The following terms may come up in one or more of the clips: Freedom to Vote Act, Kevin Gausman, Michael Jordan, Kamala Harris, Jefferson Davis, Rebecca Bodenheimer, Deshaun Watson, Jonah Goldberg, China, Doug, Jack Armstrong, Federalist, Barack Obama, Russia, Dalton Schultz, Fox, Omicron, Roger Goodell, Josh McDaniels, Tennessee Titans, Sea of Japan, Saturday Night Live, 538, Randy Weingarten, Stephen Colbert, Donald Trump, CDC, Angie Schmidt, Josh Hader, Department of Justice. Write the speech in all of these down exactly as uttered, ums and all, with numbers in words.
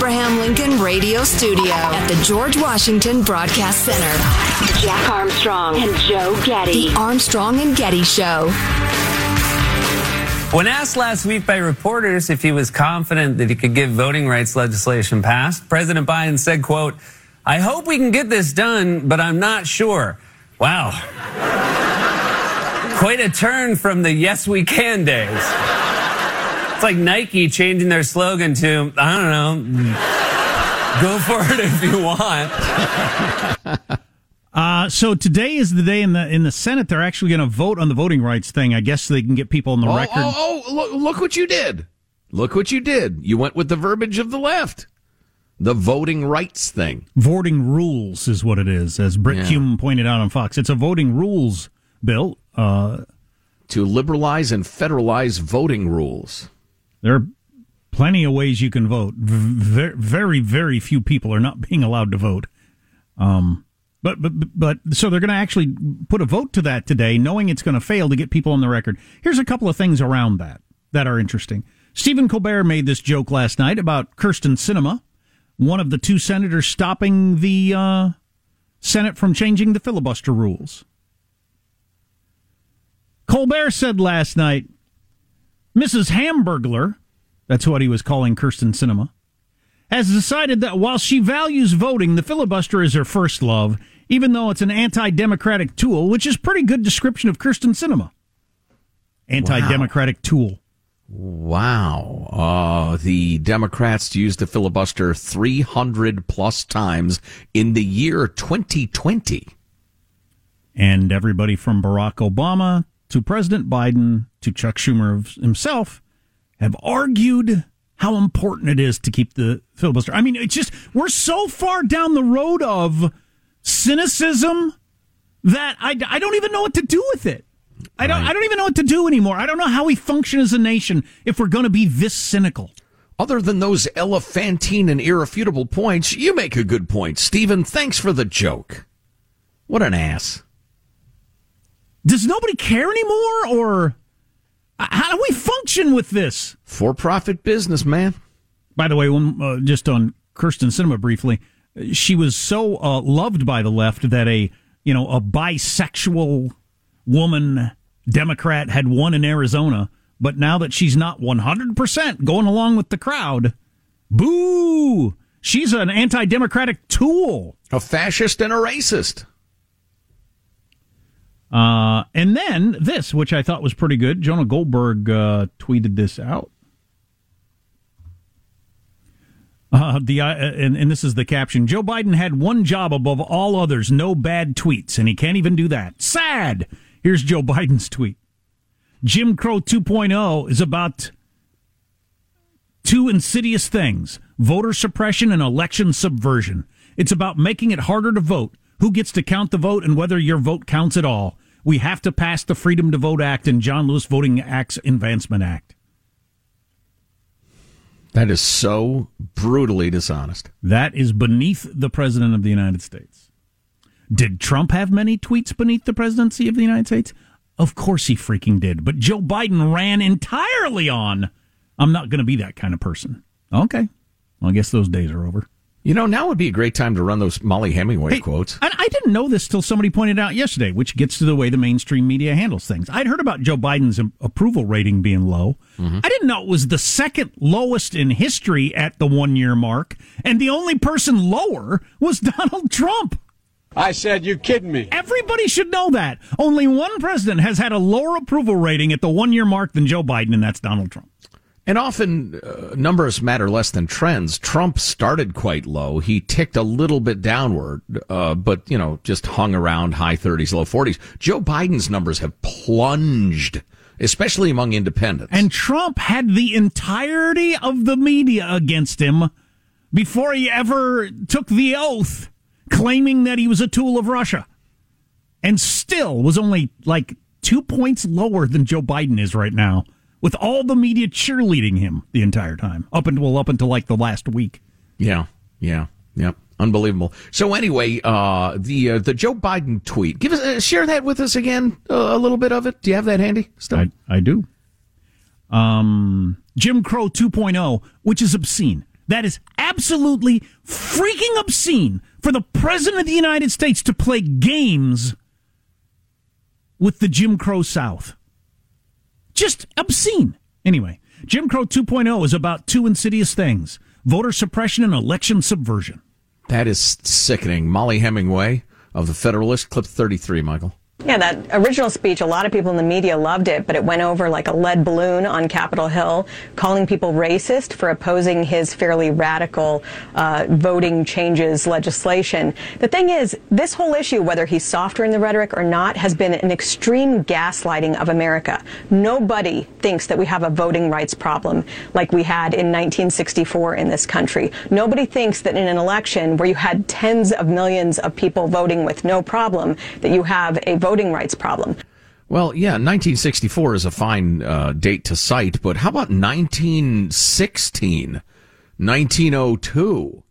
Abraham Lincoln Radio Studio at the George Washington Broadcast Center. Jack Armstrong and Joe Getty. The Armstrong and Getty Show. When asked last week by reporters if he was confident that he could get voting rights legislation passed, President Biden said, quote, "I hope we can get this done, but I'm not sure." Wow. Quite a turn from the yes we can days. It's like Nike changing their slogan to, I don't know, go for it if you want. Uh, so today is the day in the in the Senate they're actually going to vote on the voting rights thing. I guess they can get people on the oh, record. Oh, oh look, look what you did. Look what you did. You went with the verbiage of the left. The voting rights thing. Voting rules is what it is, as Brit yeah. Hume pointed out on Fox. It's a voting rules bill. Uh, to liberalize and federalize voting rules. There are plenty of ways you can vote. Very, very, very few people are not being allowed to vote. Um, but, but, but, so they're going to actually put a vote to that today, knowing it's going to fail to get people on the record. Here's a couple of things around that that are interesting. Stephen Colbert made this joke last night about Kyrsten Sinema, one of the two senators stopping the uh, Senate from changing the filibuster rules. Colbert said last night, Missus Hamburglar, that's what he was calling Kyrsten Sinema, has decided that while she values voting, the filibuster is her first love, even though it's an anti-democratic tool, which is a pretty good description of Kyrsten Sinema. Anti-democratic wow. tool. Wow. Uh, the Democrats used the filibuster three hundred plus times in the year twenty twenty. And everybody from Barack Obama to President Biden, to Chuck Schumer himself, have argued how important it is to keep the filibuster. I mean, it's just, we're so far down the road of cynicism that I, I don't even know what to do with it. I don't, I don't even know what to do anymore. I don't know how we function as a nation if we're going to be this cynical. Other than those elephantine and irrefutable points, you make a good point, Stephen. Thanks for the joke. What an ass. Does nobody care anymore, or how do we function with this? For-profit business, man. By the way, when, uh, just on Kyrsten Sinema briefly, she was so uh, loved by the left that a you know a bisexual woman Democrat had won in Arizona, but now that she's not one hundred percent going along with the crowd, boo! She's an anti-democratic tool. A fascist and a racist. Uh, and then this, which I thought was pretty good. Jonah Goldberg uh, tweeted this out. Uh, the uh, and, and this is the caption. Joe Biden had one job above all others, no bad tweets, and he can't even do that. Sad. Here's Joe Biden's tweet. Jim Crow two point oh is about two insidious things, voter suppression and election subversion. It's about making it harder to vote, who gets to count the vote, and whether your vote counts at all. We have to pass the Freedom to Vote Act and John Lewis Voting Act's Advancement Act. That is so brutally dishonest. That is beneath the President of the United States. Did Trump have many tweets beneath the presidency of the United States? Of course he freaking did. But Joe Biden ran entirely on, I'm not going to be that kind of person. Okay. Well, I guess those days are over. You know, now would be a great time to run those Molly Hemingway hey, quotes. And I didn't know this till somebody pointed out yesterday, which gets to the way the mainstream media handles things. I'd heard about Joe Biden's approval rating being low. Mm-hmm. I didn't know it was the second lowest in history at the one-year mark, and the only person lower was Donald Trump. I said, you're kidding me. Everybody should know that. Only one president has had a lower approval rating at the one-year mark than Joe Biden, and that's Donald Trump. And often uh, numbers matter less than trends. Trump started quite low. He ticked a little bit downward, uh, but, you know, just hung around high thirties, low forties. Joe Biden's numbers have plunged, especially among independents. And Trump had the entirety of the media against him before he ever took the oath, claiming that he was a tool of Russia, and still was only like two points lower than Joe Biden is right now, with all the media cheerleading him the entire time, up until well, up until like the last week. Yeah, yeah, yeah, unbelievable. So anyway, uh, the uh, the Joe Biden tweet. Give us uh, share that with us again. Uh, a little bit of it. Do you have that handy? Still? I I do. Um, Jim Crow two point oh, which is obscene. That is absolutely freaking obscene for the President of the United States to play games with the Jim Crow South. Just obscene. Anyway, Jim Crow two point oh is about two insidious things: voter suppression and election subversion. That is sickening. Molly Hemingway of The Federalist, clip thirty-three, Michael. Yeah, that original speech, a lot of people in the media loved it, but it went over like a lead balloon on Capitol Hill, calling people racist for opposing his fairly radical uh voting changes legislation. The thing is, this whole issue, whether he's softer in the rhetoric or not, has been an extreme gaslighting of America. Nobody thinks that we have a voting rights problem like we had in nineteen sixty-four in this country. Nobody thinks that in an election where you had tens of millions of people voting with no problem, that you have a voting voting rights problem. Well, yeah, nineteen sixty-four is a fine uh, date to cite, but how about nineteen sixteen, nineteen oh two?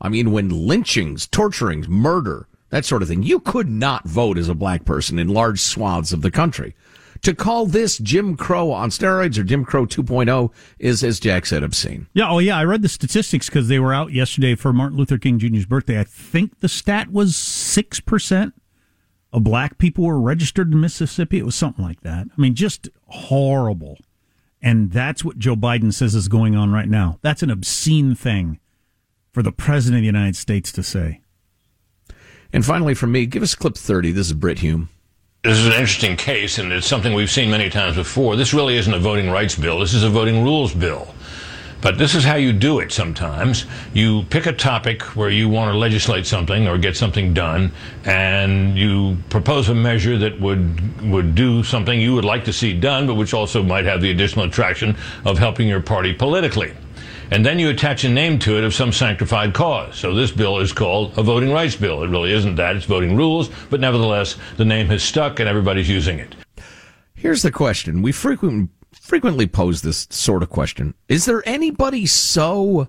I mean, when lynchings, torturings, murder, that sort of thing, you could not vote as a black person in large swaths of the country. To call this Jim Crow on steroids or Jim Crow two point oh is, as Jack said, obscene. Yeah, oh yeah, I read the statistics because they were out yesterday for Martin Luther King Junior's birthday. I think the stat was six percent. Of black people were registered in Mississippi. It was something like that. I mean, just horrible. And that's what Joe Biden says is going on right now. That's an obscene thing for the President of the United States to say. And finally, from me, give us clip thirty. This is Brit Hume. This is an interesting case, and it's something we've seen many times before. This really isn't a voting rights bill. This is a voting rules bill. But this is how you do it sometimes. You pick a topic where you want to legislate something or get something done, and you propose a measure that would would do something you would like to see done, but which also might have the additional attraction of helping your party politically. And then you attach a name to it of some sanctified cause. So this bill is called a voting rights bill. It really isn't that. It's voting rules, but nevertheless, the name has stuck and everybody's using it. Here's the question. We frequently... frequently pose this sort of question. Is there anybody so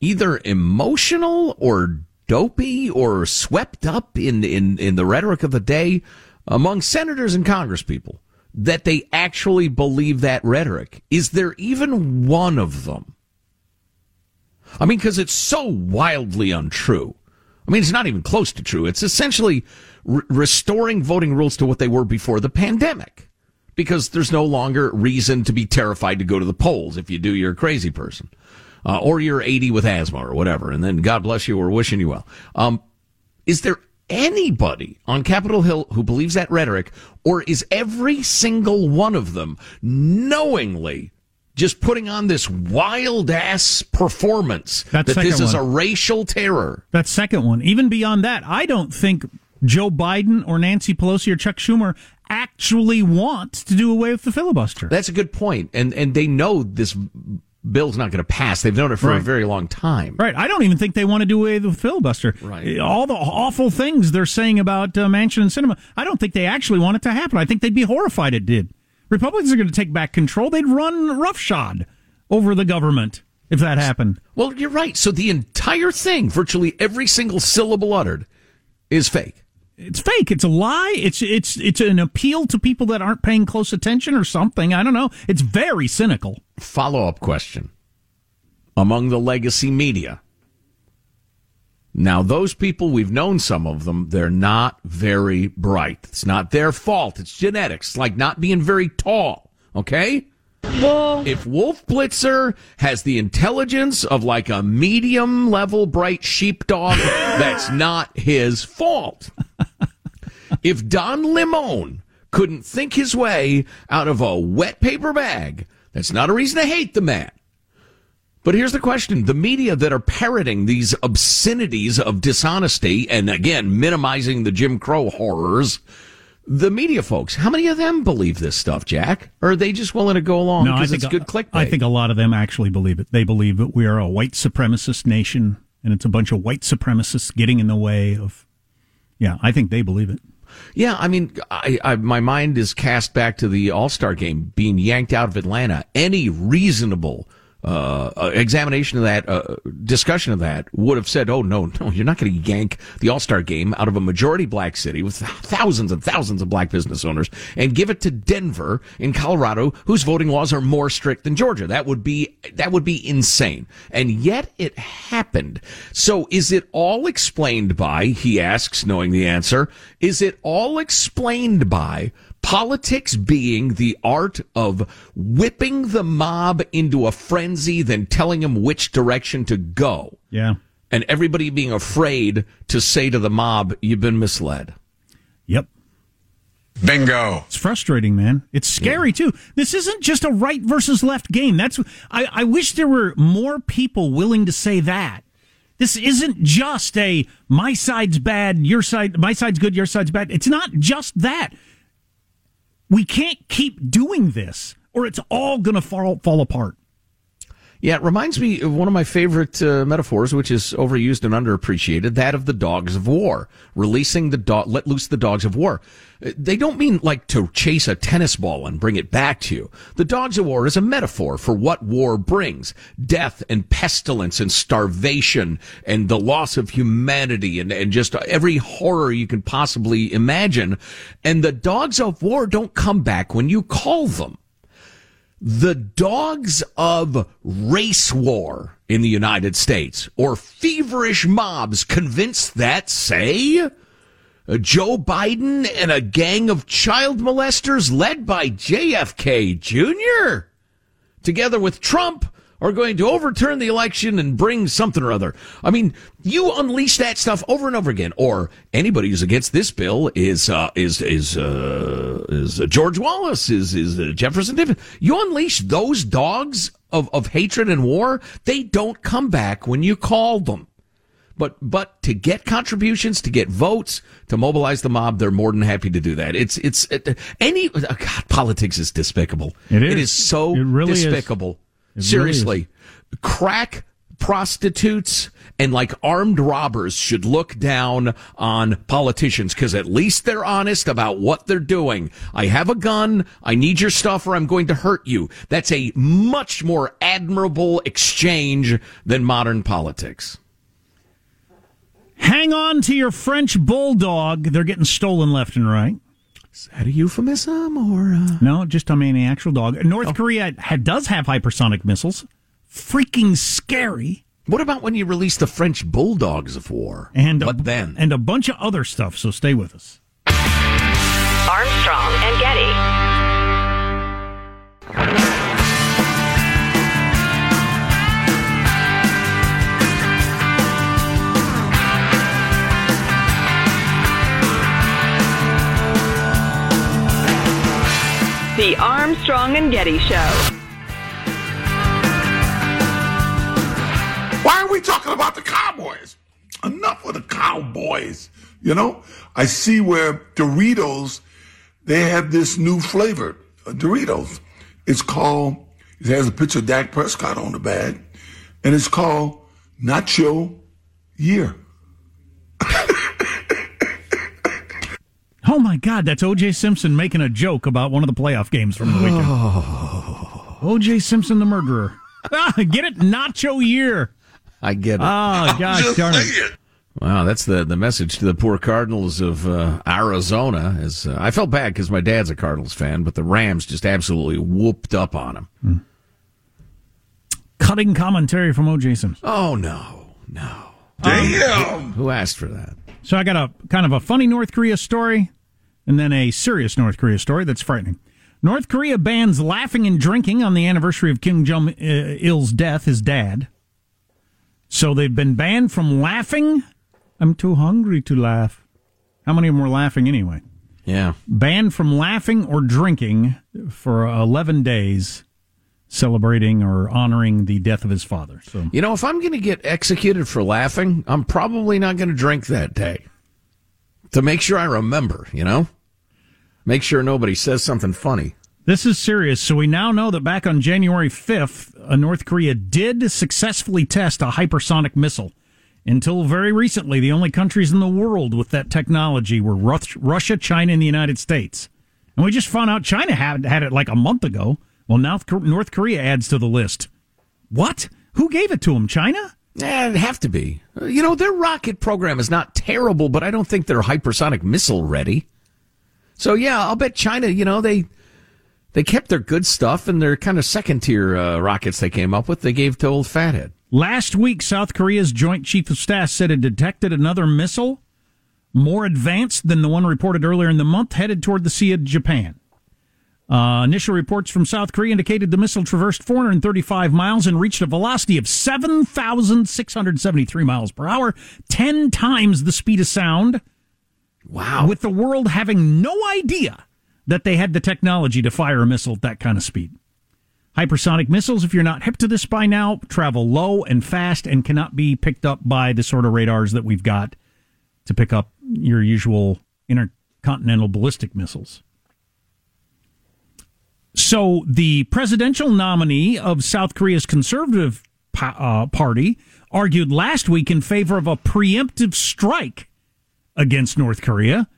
either emotional or dopey or swept up in, in, in the rhetoric of the day among senators and congresspeople that they actually believe that rhetoric? Is there even one of them? I mean, because it's so wildly untrue. I mean, it's not even close to true. It's essentially re- restoring voting rules to what they were before the pandemic. Because there's no longer reason to be terrified to go to the polls. If you do, you're a crazy person. Uh, or you're eighty with asthma or whatever. And then God bless you, we're wishing you well. Um, is there anybody on Capitol Hill who believes that rhetoric? Or is every single one of them knowingly just putting on this wild-ass performance that, that this is one. a racial terror? That second one. Even beyond that, I don't think Joe Biden or Nancy Pelosi or Chuck Schumer actually want to do away with the filibuster. That's a good point. And and they know this bill's not going to pass. They've known it for right. a very long time. Right. I don't even think they want to do away with the filibuster. Right. All the awful things they're saying about uh, Manchin and Sinema, I don't think they actually want it to happen. I think they'd be horrified it did. Republicans are going to take back control. They'd run roughshod over the government if that happened. Well, you're right. So the entire thing, virtually every single syllable uttered, is fake. It's fake. It's a lie. It's it's it's an appeal to people that aren't paying close attention or something. I don't know. It's very cynical. Follow-up question. Among the legacy media. Now, those people, we've known some of them, they're not very bright. It's not their fault. It's genetics. It's like not being very tall. Okay? Well, if Wolf Blitzer has the intelligence of like a medium-level bright sheepdog, that's not his fault. If Don Limon couldn't think his way out of a wet paper bag, that's not a reason to hate the man. But here's the question. The media that are parroting these obscenities of dishonesty and, again, minimizing the Jim Crow horrors, the media folks, how many of them believe this stuff, Jack? Or are they just willing to go along because no, it's good clickbait? I think a lot of them actually believe it. They believe that we are a white supremacist nation, and it's a bunch of white supremacists getting in the way of... Yeah, I think they believe it. Yeah, I mean, I, I, my mind is cast back to the All-Star game being yanked out of Atlanta. Any reasonable uh, examination of that, uh, discussion of that, would have said, oh, no, no, you're not going to yank the All-Star game out of a majority black city with thousands and thousands of black business owners and give it to Denver in Colorado, whose voting laws are more strict than Georgia. That would be, that would be insane. And yet it happened. So is it all explained by, he asks, knowing the answer, is it all explained by politics being the art of whipping the mob into a frenzy, then telling them which direction to go? Yeah. And everybody being afraid to say to the mob, you've been misled. Yep. Bingo. It's frustrating, man. It's scary, yeah. too. This isn't just a right versus left game. That's I, I wish there were more people willing to say that. This isn't just a my side's bad, your side, my side's good, your side's bad. It's not just that. We can't keep doing this, or it's all going to fall fall apart. Yeah, it reminds me of one of my favorite uh, metaphors, which is overused and underappreciated, that of the dogs of war. Releasing the dog, let loose the dogs of war. They don't mean like to chase a tennis ball and bring it back to you. The dogs of war is a metaphor for what war brings. Death and pestilence and starvation and the loss of humanity and, and just every horror you can possibly imagine. And the dogs of war don't come back when you call them. The dogs of race war in the United States, or feverish mobs convinced that, say, Joe Biden and a gang of child molesters led by J F K Junior, together with Trump, are going to overturn the election and bring something or other. I mean, you unleash that stuff over and over again. Or anybody who's against this bill is uh, is is uh, is uh, George Wallace, is is uh, Jefferson Davis. You unleash those dogs of of hatred and war. They don't come back when you call them. But but to get contributions, to get votes, to mobilize the mob, they're more than happy to do that. It's it's it, any oh God, politics is despicable. It is. It is so it really despicable. Is. It Seriously, really crack prostitutes and like armed robbers should look down on politicians because at least they're honest about what they're doing. I have a gun. I need your stuff or I'm going to hurt you. That's a much more admirable exchange than modern politics. Hang on to your French bulldog. They're getting stolen left and right. Is that a euphemism or a... No, just, I mean, an actual dog. North oh. Korea had, does have hypersonic missiles. Freaking scary. What about when you release the French bulldogs of war? And what a, then? And a bunch of other stuff, so stay with us. Armstrong and Getty. The Armstrong and Getty Show. Why are we talking about the Cowboys? Enough with the Cowboys. You know, I see where Doritos, they have this new flavor, Doritos. It's called, it has a picture of Dak Prescott on the bag, and it's called Nacho Year. Oh, my God, that's O J. Simpson making a joke about one of the playoff games from the weekend. Oh. O J. Simpson, the murderer. Ah, get it? Nacho Year. I get it. Oh, gosh darn it. Wow, that's the, the message to the poor Cardinals of uh, Arizona. Is, uh, I felt bad because my dad's a Cardinals fan, but the Rams just absolutely whooped up on him. Hmm. Cutting commentary from O J. Simpson. Oh, no, no. Damn. Um, who asked for that? So I got a kind of a funny North Korea story and then a serious North Korea story that's frightening. North Korea bans laughing and drinking on the anniversary of Kim Jong-il's death, his dad. So they've been banned from laughing. I'm too hungry to laugh. How many of them were laughing anyway? Yeah. Banned from laughing or drinking for eleven days. Celebrating or honoring the death of his father. So, you know, if I'm going to get executed for laughing, I'm probably not going to drink that day to make sure I remember, you know, make sure nobody says something funny. This is serious. So we now know that back on January fifth, uh, North Korea did successfully test a hypersonic missile. Until very recently, the only countries in the world with that technology were Rus- Russia, China, and the United States. And we just found out China had, had it like a month ago. Well, now North Korea adds to the list. What? Who gave it to them? China? Eh, it'd have to be. You know, their rocket program is not terrible, but I don't think they're hypersonic missile ready. So, yeah, I'll bet China, you know, they they kept their good stuff and their kind of second-tier uh, rockets they came up with, they gave to old fathead. Last week, South Korea's Joint Chief of Staff said it detected another missile more advanced than the one reported earlier in the month, headed toward the Sea of Japan. Uh, initial reports from South Korea indicated the missile traversed four hundred thirty-five miles and reached a velocity of seven thousand six hundred seventy-three miles per hour, ten times the speed of sound. Wow. With the world having no idea that they had the technology to fire a missile at that kind of speed. Hypersonic missiles, if you're not hip to this by now, travel low and fast and cannot be picked up by the sort of radars that we've got to pick up your usual intercontinental ballistic missiles. So the presidential nominee of South Korea's Conservative uh, Party argued last week in favor of a preemptive strike against North Korea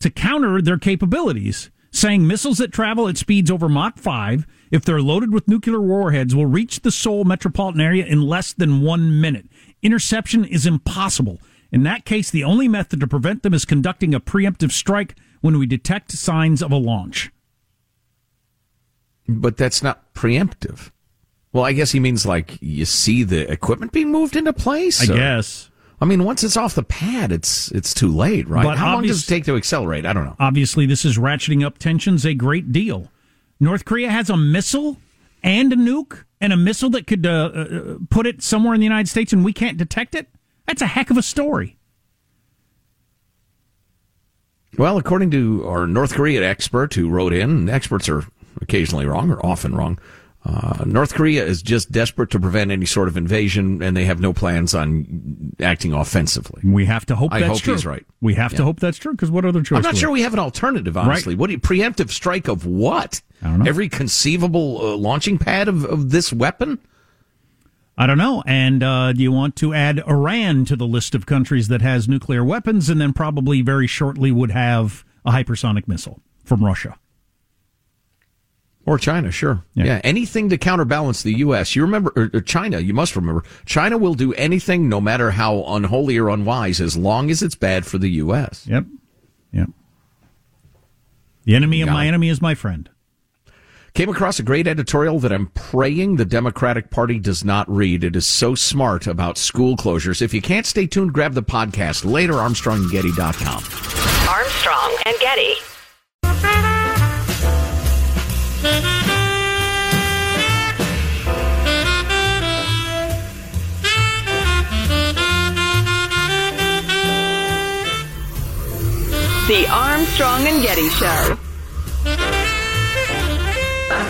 to counter their capabilities, saying missiles that travel at speeds over Mach five, if they're loaded with nuclear warheads, will reach the Seoul metropolitan area in less than one minute. Interception is impossible. In that case, the only method to prevent them is conducting a preemptive strike when we detect signs of a launch. But that's not preemptive. Well, I guess he means like you see the equipment being moved into place? I or, guess. I mean, once it's off the pad, it's it's too late, right? But how long does it take to accelerate? I don't know. Obviously, this is ratcheting up tensions a great deal. North Korea has a missile and a nuke and a missile that could uh, uh, put it somewhere in the United States and we can't detect it? That's a heck of a story. Well, according to our North Korea expert who wrote in, experts are occasionally wrong or often wrong. Uh, North Korea is just desperate to prevent any sort of invasion, and they have no plans on acting offensively. We have to hope I that's hope true. He's right. We have yeah. to hope that's true, because what other choice? I'm not sure we have? we have an alternative, honestly. Right. What do you, preemptive strike of what? I don't know. Every conceivable uh, launching pad of, of this weapon? I don't know. And uh, do you want to add Iran to the list of countries that has nuclear weapons, and then probably very shortly would have a hypersonic missile from Russia? Or China, sure. Yeah. yeah, anything to counterbalance the U S. You remember, or China, you must remember, China will do anything no matter how unholy or unwise as long as it's bad for the U S. Yep, yep. The enemy of my enemy is my friend. Came across a great editorial that I'm praying the Democratic Party does not read. It is so smart about school closures. If you can't stay tuned, grab the podcast later, Armstrong and Getty dot com. Armstrong and Getty. The Armstrong and Getty Show.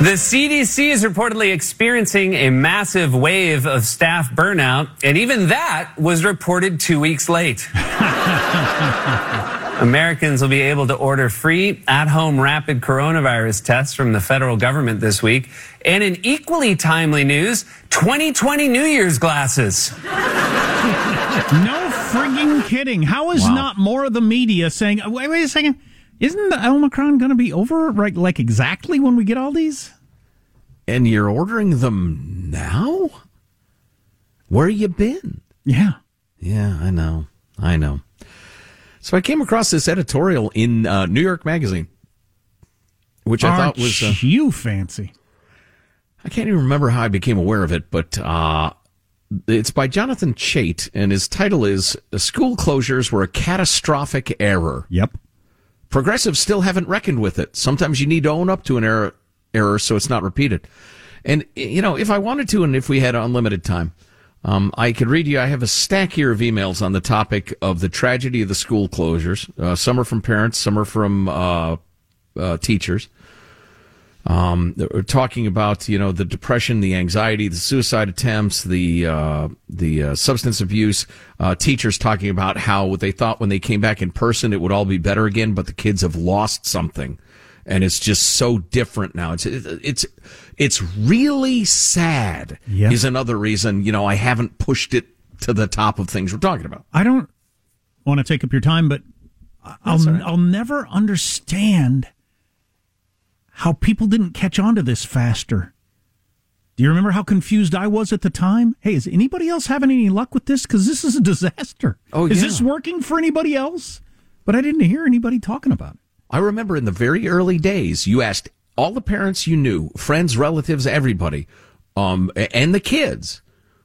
The C D C is reportedly experiencing a massive wave of staff burnout, and even that was reported two weeks late. Americans will be able to order free at-home rapid coronavirus tests from the federal government this week. And in equally timely news, twenty twenty New Year's glasses. No frigging kidding. How is wow. not more of the media saying, wait, wait a second, isn't the Omicron going to be over right, like exactly when we get all these? And you're ordering them now? Where you been? Yeah. Yeah, I know. I know. So I came across this editorial in uh, New York Magazine, which Aren't I thought was... Uh, you fancy. I can't even remember how I became aware of it, but... Uh, It's by Jonathan Chait, and his title is School Closures Were a Catastrophic Error. Yep. Progressives still haven't reckoned with it. Sometimes you need to own up to an error, error so it's not repeated. And, you know, if I wanted to and if we had unlimited time, um, I could read you. I have a stack here of emails on the topic of the tragedy of the school closures. Uh, some are from parents, some are from uh, uh, teachers. Um, we're talking about, you know, the depression, the anxiety, the suicide attempts, the, uh, the, uh, substance abuse, uh, teachers talking about how they thought when they came back in person, it would all be better again, but the kids have lost something and it's just so different now. It's, it's, it's really sad yeah. is another reason, you know, I haven't pushed it to the top of things we're talking about. I don't want to take up your time, but I'll, right. I'll never understand how people didn't catch on to this faster. Do you remember how confused I was at the time? Hey, is anybody else having any luck with this? Because this is a disaster. Oh, yeah. Is this working for anybody else? But I didn't hear anybody talking about it. I remember in the very early days, you asked all the parents you knew, friends, relatives, everybody, um, and the kids,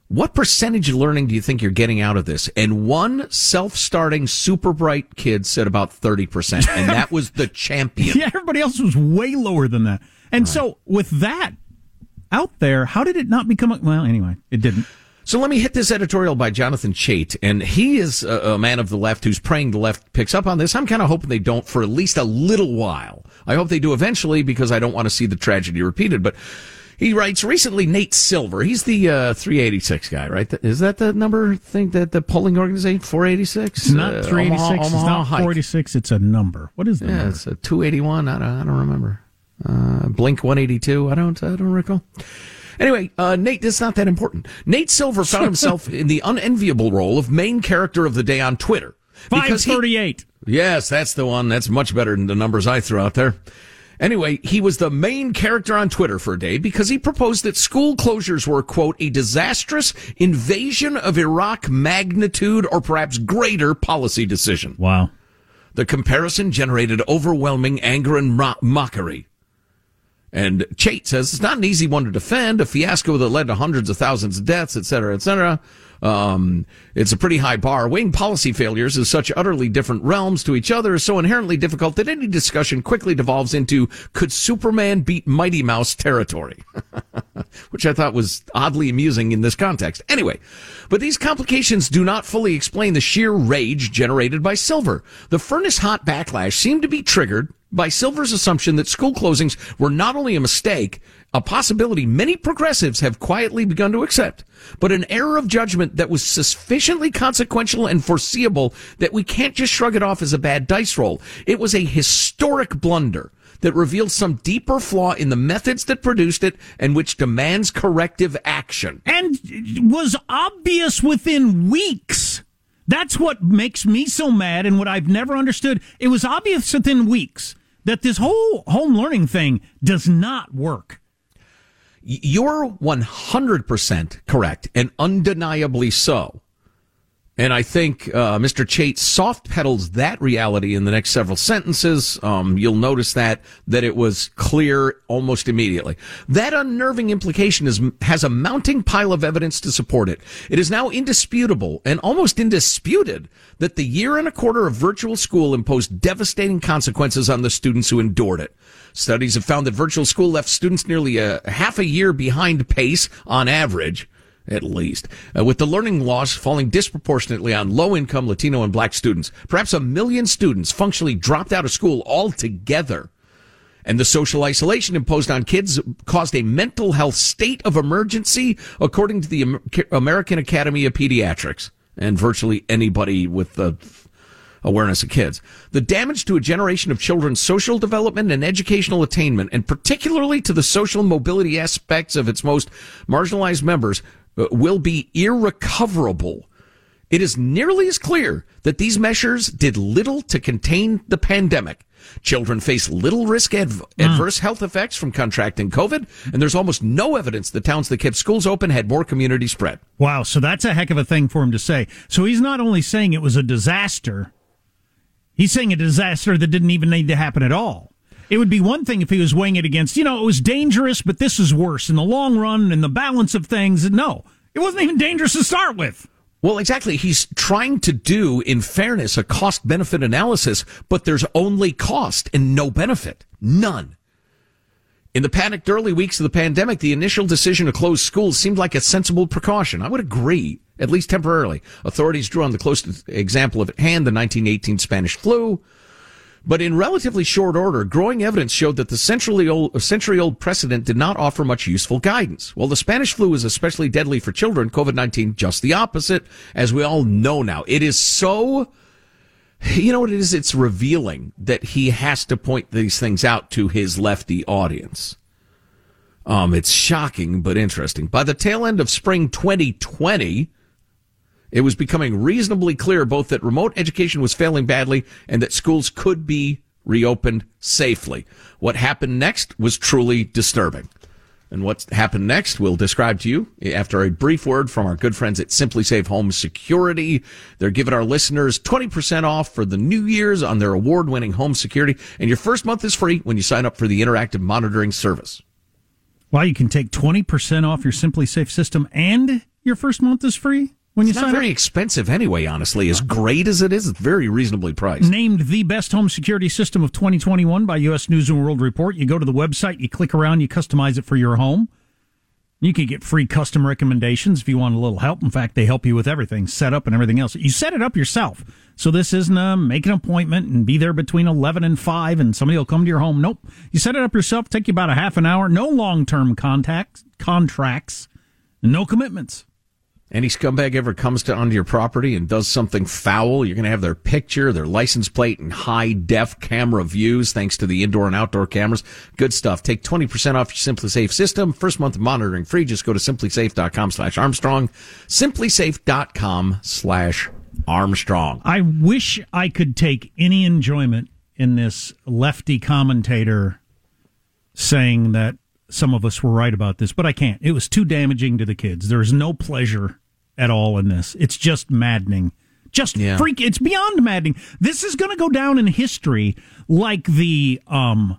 what percentage of learning do you think you're getting out of this? And one self-starting, super bright kid said about thirty percent, and that was the champion. Yeah, everybody else was way lower than that. And right. So with that out there, how did it not become a... Well, anyway, it didn't. So let me hit this editorial by Jonathan Chait, and he is a, a man of the left who's praying the left picks up on this. I'm kind of hoping they don't for at least a little while. I hope they do eventually because I don't want to see the tragedy repeated, but... He writes, recently, Nate Silver, he's the uh, three eighty-six guy, right? Is that the number thing that the polling organization, four eighty-six? It's not three eighty-six, uh, Omaha, it's Omaha not four eighty-six, it's a number. What is the yeah, number? Yeah, it's a two eighty-one, I don't, I don't remember. Uh, Blink one eighty-two, I don't, I don't recall. Anyway, uh, Nate, it's not that important. Nate Silver found himself in the unenviable role of main character of the day on Twitter. five thirty-eight. He, yes, that's the one, that's much better than the numbers I threw out there. Anyway, he was the main character on Twitter for a day because he proposed that school closures were, quote, a disastrous invasion of Iraq magnitude or perhaps greater policy decision. Wow. The comparison generated overwhelming anger and mo- mockery. And Chait says it's not an easy one to defend, a fiasco that led to hundreds of thousands of deaths, et cetera, et cetera. Um, it's a pretty high bar. Weighing policy failures in such utterly different realms to each other is so inherently difficult that any discussion quickly devolves into could Superman beat Mighty Mouse territory, which I thought was oddly amusing in this context. Anyway, but these complications do not fully explain the sheer rage generated by Silver. The furnace-hot backlash seemed to be triggered by Silver's assumption that school closings were not only a mistake, a possibility many progressives have quietly begun to accept, but an error of judgment that was sufficiently consequential and foreseeable that we can't just shrug it off as a bad dice roll. It was a historic blunder that revealed some deeper flaw in the methods that produced it and which demands corrective action. And was obvious within weeks. That's what makes me so mad and what I've never understood. It was obvious within weeks that this whole home learning thing does not work. You're one hundred percent correct, and undeniably so. And I think uh, Mister Chait soft pedals that reality in the next several sentences. Um, you'll notice that that it was clear almost immediately. That unnerving implication is has a mounting pile of evidence to support it. It is now indisputable and almost indisputed that the year and a quarter of virtual school imposed devastating consequences on the students who endured it. Studies have found that virtual school left students nearly a half a year behind pace on average, at least, uh, with the learning loss falling disproportionately on low-income Latino and black students. Perhaps a million students functionally dropped out of school altogether. And the social isolation imposed on kids caused a mental health state of emergency, according to the Amer- American Academy of Pediatrics and virtually anybody with the... awareness of kids. The damage to a generation of children's social development and educational attainment, and particularly to the social mobility aspects of its most marginalized members, will be irrecoverable. It is nearly as clear that these measures did little to contain the pandemic. Children face little risk adv- mm. adverse health effects from contracting COVID, and there's almost no evidence the towns that kept schools open had more community spread. Wow, so that's a heck of a thing for him to say. So he's not only saying it was a disaster... He's saying a disaster that didn't even need to happen at all. It would be one thing if he was weighing it against, you know, it was dangerous, but this is worse in the long run and the balance of things. No, it wasn't even dangerous to start with. Well, exactly. He's trying to do, in fairness, a cost-benefit analysis, but there's only cost and no benefit. None. In the panicked early weeks of the pandemic, the initial decision to close schools seemed like a sensible precaution. I would agree, at least temporarily. Authorities drew on the closest example at hand, the nineteen eighteen Spanish flu. But in relatively short order, growing evidence showed that the century-old, century-old precedent did not offer much useful guidance. While the Spanish flu was especially deadly for children, COVID nineteen just the opposite, as we all know now. It is so... You know what it is? It's revealing that he has to point these things out to his lefty audience. Um, it's shocking, but interesting. By the tail end of spring twenty twenty, it was becoming reasonably clear both that remote education was failing badly and that schools could be reopened safely. What happened next was truly disturbing. And what's happened next, we'll describe to you after a brief word from our good friends at Simply Safe Home Security. They're giving our listeners twenty percent off for the New Year's on their award-winning home security. And your first month is free when you sign up for the interactive monitoring service. Wow, you can take twenty percent off your Simply Safe system and your first month is free? When you it's not very up. expensive anyway, honestly. As great as it is, it's very reasonably priced. Named the best home security system of twenty twenty-one by U S News and World Report. You go to the website, you click around, you customize it for your home. You can get free custom recommendations if you want a little help. In fact, they help you with everything, set up and everything else. You set it up yourself. So this isn't a make an appointment and be there between eleven and five and somebody will come to your home. Nope. You set it up yourself, take you about a half an hour. No long-term contacts, contracts, and no commitments. Any scumbag ever comes to onto your property and does something foul, you're going to have their picture, their license plate, and high-def camera views, thanks to the indoor and outdoor cameras. Good stuff. Take twenty percent off your SimpliSafe system. First month of monitoring free. Just go to SimplySafe.com slash Armstrong. SimplySafe.com slash Armstrong. I wish I could take any enjoyment in this lefty commentator saying that some of us were right about this, but I can't. It was too damaging to the kids. There is no pleasure at all in this. It's just maddening. Just yeah. freak. It's beyond maddening. This is going to go down in history like the um,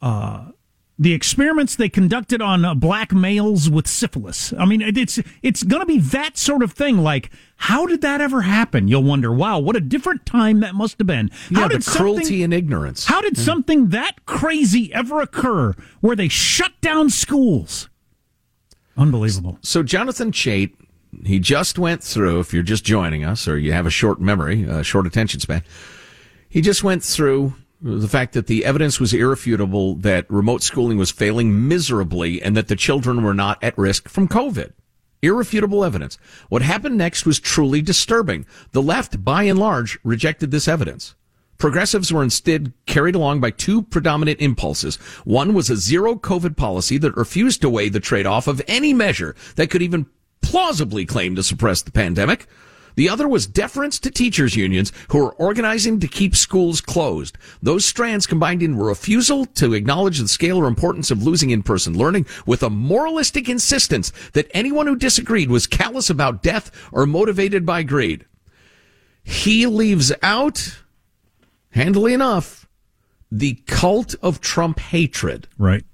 uh, the experiments they conducted on uh, black males with syphilis. I mean, it's it's going to be that sort of thing. Like, how did that ever happen? You'll wonder. Wow, what a different time that must have been. Yeah, how did the cruelty and ignorance. How did yeah. something that crazy ever occur? Where they shut down schools? Unbelievable. So Jonathan Chait, he just went through. If you're just joining us, or you have a short memory, a short attention span, he just went through the fact that the evidence was irrefutable that remote schooling was failing miserably and that the children were not at risk from COVID. Irrefutable evidence. What happened next was truly disturbing. The left, by and large, rejected this evidence. Progressives were instead carried along by two predominant impulses. One was a zero-COVID policy that refused to weigh the trade-off of any measure that could even plausibly claim to suppress the pandemic. The other was deference to teachers' unions who were organizing to keep schools closed. Those strands combined in refusal to acknowledge the scale or importance of losing in-person learning with a moralistic insistence that anyone who disagreed was callous about death or motivated by greed. He leaves out, handily enough, the cult of Trump hatred. Right.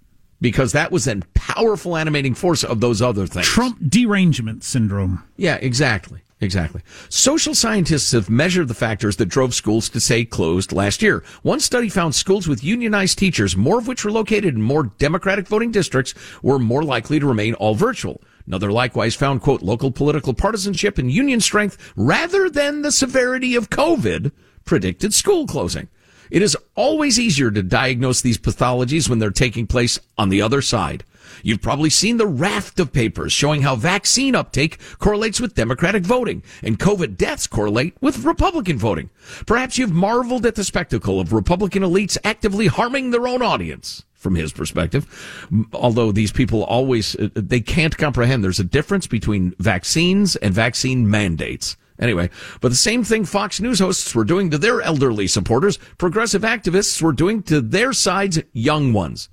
Because that was a powerful animating force of those other things. Trump derangement syndrome. Yeah, exactly. Exactly. Social scientists have measured the factors that drove schools to stay closed last year. One study found schools with unionized teachers, more of which were located in more Democratic voting districts, were more likely to remain all virtual. Another likewise found, quote, local political partisanship and union strength rather than the severity of COVID predicted school closing. It is always easier to diagnose these pathologies when they're taking place on the other side. You've probably seen the raft of papers showing how vaccine uptake correlates with Democratic voting and COVID deaths correlate with Republican voting. Perhaps you've marveled at the spectacle of Republican elites actively harming their own audience, from his perspective. Although these people always, they can't comprehend there's a difference between vaccines and vaccine mandates. Anyway, but the same thing Fox News hosts were doing to their elderly supporters, progressive activists were doing to their side's young ones.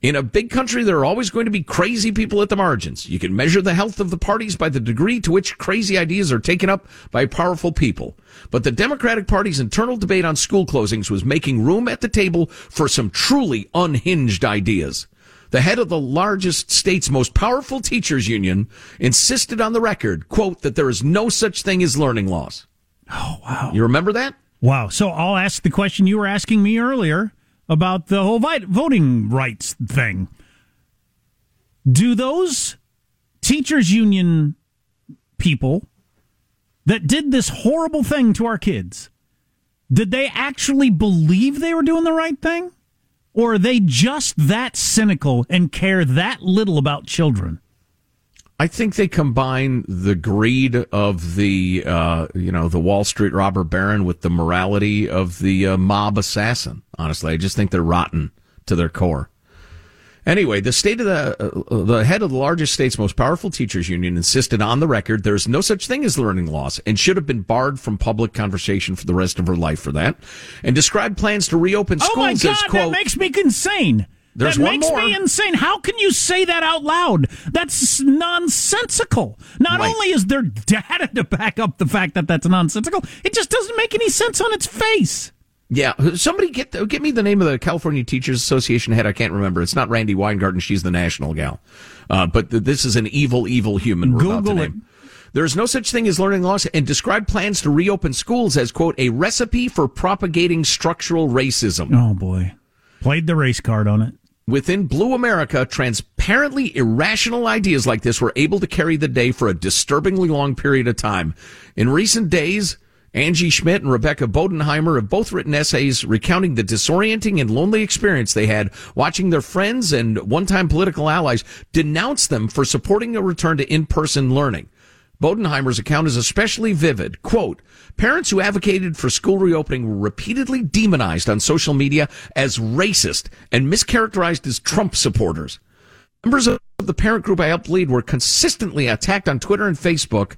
In a big country, there are always going to be crazy people at the margins. You can measure the health of the parties by the degree to which crazy ideas are taken up by powerful people. But the Democratic Party's internal debate on school closings was making room at the table for some truly unhinged ideas. The head of the largest state's most powerful teachers union insisted on the record, quote, that there is no such thing as learning loss. Oh, wow. You remember that? Wow. So I'll ask the question you were asking me earlier about the whole voting rights thing. Do those teachers union people that did this horrible thing to our kids, did they actually believe they were doing the right thing? Or are they just that cynical and care that little about children? I think they combine the greed of the, uh, you know, the Wall Street robber baron with the morality of the uh, mob assassin. Honestly, I just think they're rotten to their core. Anyway, the state of the uh, the head of the largest state's most powerful teachers union insisted on the record there is no such thing as learning loss and should have been barred from public conversation for the rest of her life for that, and described plans to reopen schools as, quote, "Oh my God, that makes me insane." There's that one makes more. me insane. How can you say that out loud? That's nonsensical. Not right. only is there data to back up the fact that that's nonsensical, it just doesn't make any sense on its face. Yeah, somebody get the, get me the name of the California Teachers Association head. I can't remember. It's not Randy Weingarten. She's the national gal. Uh, but th- this is an evil, evil human. We're Google about to name. It. There is no such thing as learning loss, and describe plans to reopen schools as, quote, a recipe for propagating structural racism. Oh, boy. Played the race card on it. Within Blue America, transparently irrational ideas like this were able to carry the day for a disturbingly long period of time. In recent days, Angie Schmidt and Rebecca Bodenheimer have both written essays recounting the disorienting and lonely experience they had watching their friends and one-time political allies denounce them for supporting a return to in-person learning. Bodenheimer's account is especially vivid. Quote, parents who advocated for school reopening were repeatedly demonized on social media as racist and mischaracterized as Trump supporters. Members of the parent group I helped lead were consistently attacked on Twitter and Facebook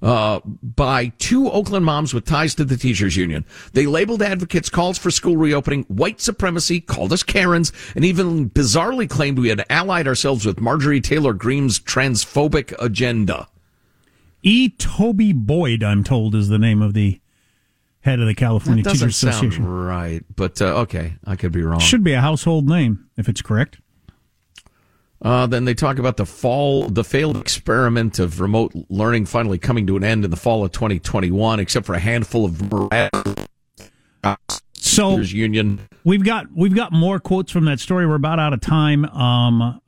Uh, by two Oakland moms with ties to the teachers union. They labeled advocates' calls for school reopening white supremacy, called us Karens, and even bizarrely claimed we had allied ourselves with Marjorie Taylor Greene's transphobic agenda. E. Toby Boyd, I'm told, is the name of the head of the California Teachers Association. That doesn't sound right, but uh, okay, I could be wrong. Should be a household name, if it's correct. Uh, then they talk about the fall, the failed experiment of remote learning finally coming to an end in the fall of twenty twenty-one, except for a handful of so union. We've got we've got more quotes from that story. We're about out of time. Um,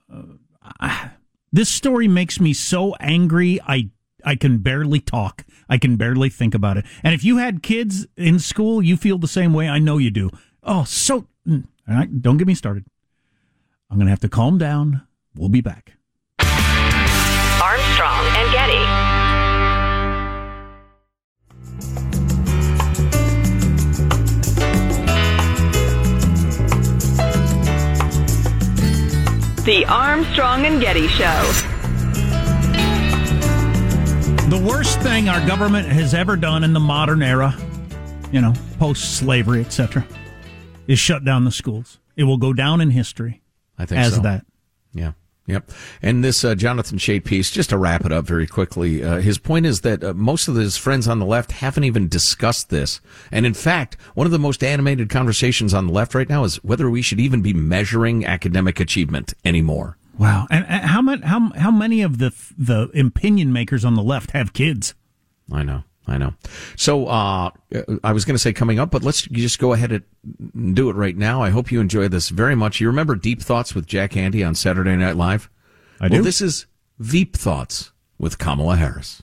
uh, this story makes me so angry. I I can barely talk. I can barely think about it. And if you had kids in school, you feel the same way. I know you do. Oh, so all right, don't get me started. I'm going to have to calm down. We'll be back. Armstrong and Getty. The Armstrong and Getty Show. The worst thing our government has ever done in the modern era, you know, post-slavery, et cetera, is shut down the schools. It will go down in history I think as so. that. Yeah. Yep. And this uh, Jonathan Chait piece, just to wrap it up very quickly, uh, his point is that uh, most of his friends on the left haven't even discussed this. And in fact, one of the most animated conversations on the left right now is whether we should even be measuring academic achievement anymore. Wow. And, and how, much, how, how many of the the opinion makers on the left have kids? I know. I know. So uh I was going to say coming up, but let's just go ahead and do it right now. I hope you enjoy this very much. You remember Deep Thoughts with Jack Handy on Saturday Night Live? I do. Well, this is Veep Thoughts with Kamala Harris.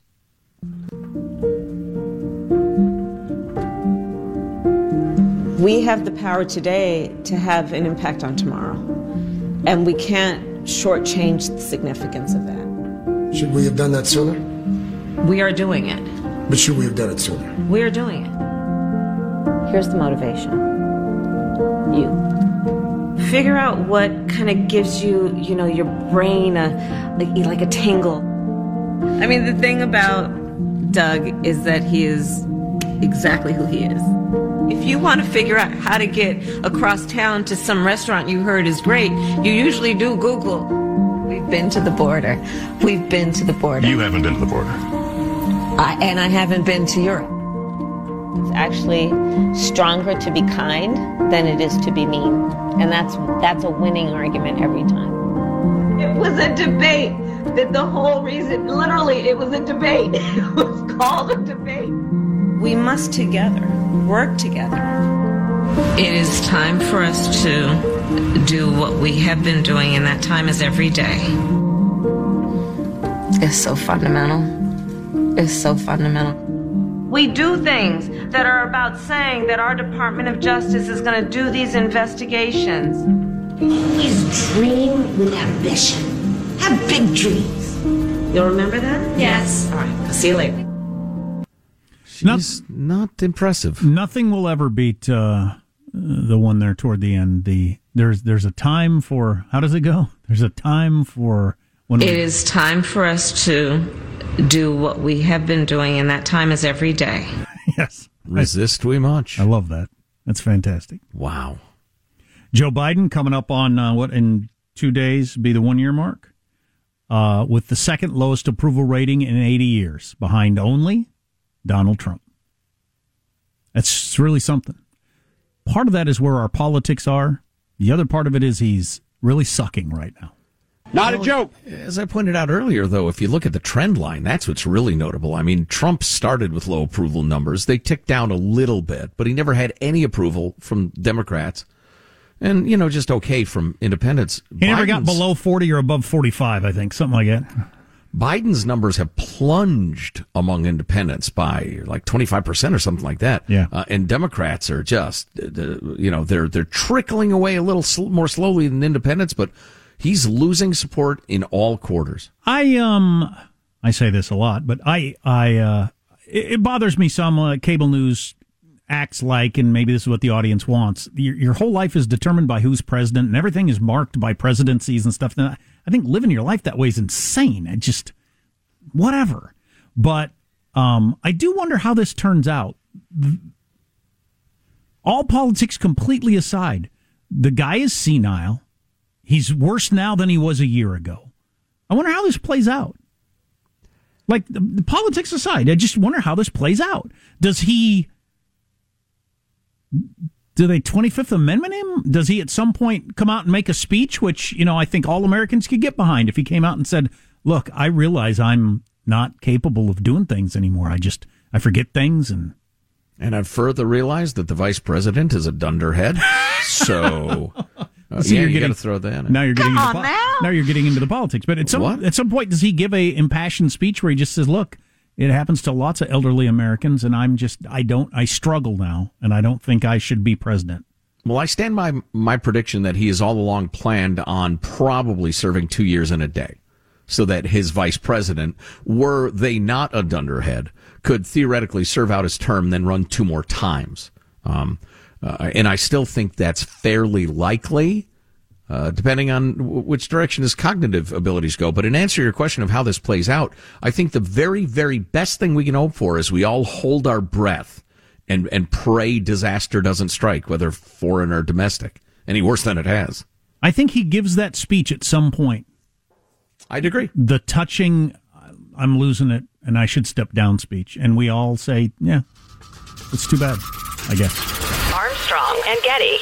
We have the power today to have an impact on tomorrow, and we can't shortchange the significance of that. Should we have done that sooner? We are doing it. But should we have done it sooner? We are doing it. Here's the motivation. You. Figure out what kind of gives you, you know, your brain a, like, like a tingle. I mean, the thing about Doug is that he is exactly who he is. If you want to figure out how to get across town to some restaurant you heard is great, you usually do Google. We've been to the border. We've been to the border. You haven't been to the border. I, and I haven't been to Europe. It's actually stronger to be kind than it is to be mean. And that's that's a winning argument every time. It was a debate that the whole reason, literally, it was a debate. It was called a debate. We must together, work together. It is time for us to do what we have been doing, and that time is every day. It's so fundamental. Is so fundamental. We do things that are about saying that our Department of Justice is going to do these investigations. Always dream with ambition. Have big dreams. You'll remember that? Yes. All right. I'll see you later. She's not, not impressive. Nothing will ever beat uh, the one there toward the end. The there's there's a time for how does it go? There's a time for when it we, is time for us to do what we have been doing, and that time is every day. Yes. Resist we much. I love that. That's fantastic. Wow. Joe Biden coming up on uh, what in two days be the one year mark uh, with the second lowest approval rating in eighty years, behind only Donald Trump. That's really something. Part of that is where our politics are. The other part of it is he's really sucking right now. Not well, a joke. As I pointed out earlier, though, if you look at the trend line, that's what's really notable. I mean, Trump started with low approval numbers. They ticked down a little bit, but he never had any approval from Democrats. And, you know, just okay from independents. He Biden's, never got below forty or above forty-five, I think, something like that. Biden's numbers have plunged among independents by like twenty-five percent or something like that. Yeah. Uh, and Democrats are just, uh, you know, they're they're trickling away a little sl- more slowly than independents, but he's losing support in all quarters. I um, I say this a lot, but I I uh, it, it bothers me some uh, cable news acts like, and maybe this is what the audience wants. Your, your whole life is determined by who's president, and everything is marked by presidencies and stuff. And I, I think living your life that way is insane. I just whatever. But um, I do wonder how this turns out. All politics completely aside, the guy is senile. He's worse now than he was a year ago. I wonder how this plays out. Like, the, the politics aside, I just wonder how this plays out. Does he... Do they twenty-fifth Amendment him? Does he at some point come out and make a speech, which, you know, I think all Americans could get behind if he came out and said, look, I realize I'm not capable of doing things anymore. I just, I forget things and... And I've further realized that the vice president is a dunderhead, so... Uh, so yeah, you're you getting to throw that in. Now you're getting Come into the, on now. now you're getting into the politics. But at some what? at some point, does he give a impassioned speech where he just says, "Look, it happens to lots of elderly Americans, and I'm just I don't I struggle now, and I don't think I should be president." Well, I stand by my prediction that he has all along planned on probably serving two years and a day, so that his vice president, were they not a dunderhead, could theoretically serve out his term, then run two more times. Um, Uh, and I still think that's fairly likely, uh, depending on w- which direction his cognitive abilities go. But in answer to your question of how this plays out, I think the very, very best thing we can hope for is we all hold our breath and, and pray disaster doesn't strike, whether foreign or domestic, any worse than it has. I think he gives that speech at some point. I'd agree. The touching, I'm losing it, and I should step down speech. And we all say, yeah, it's too bad, I guess. Armstrong and Getty.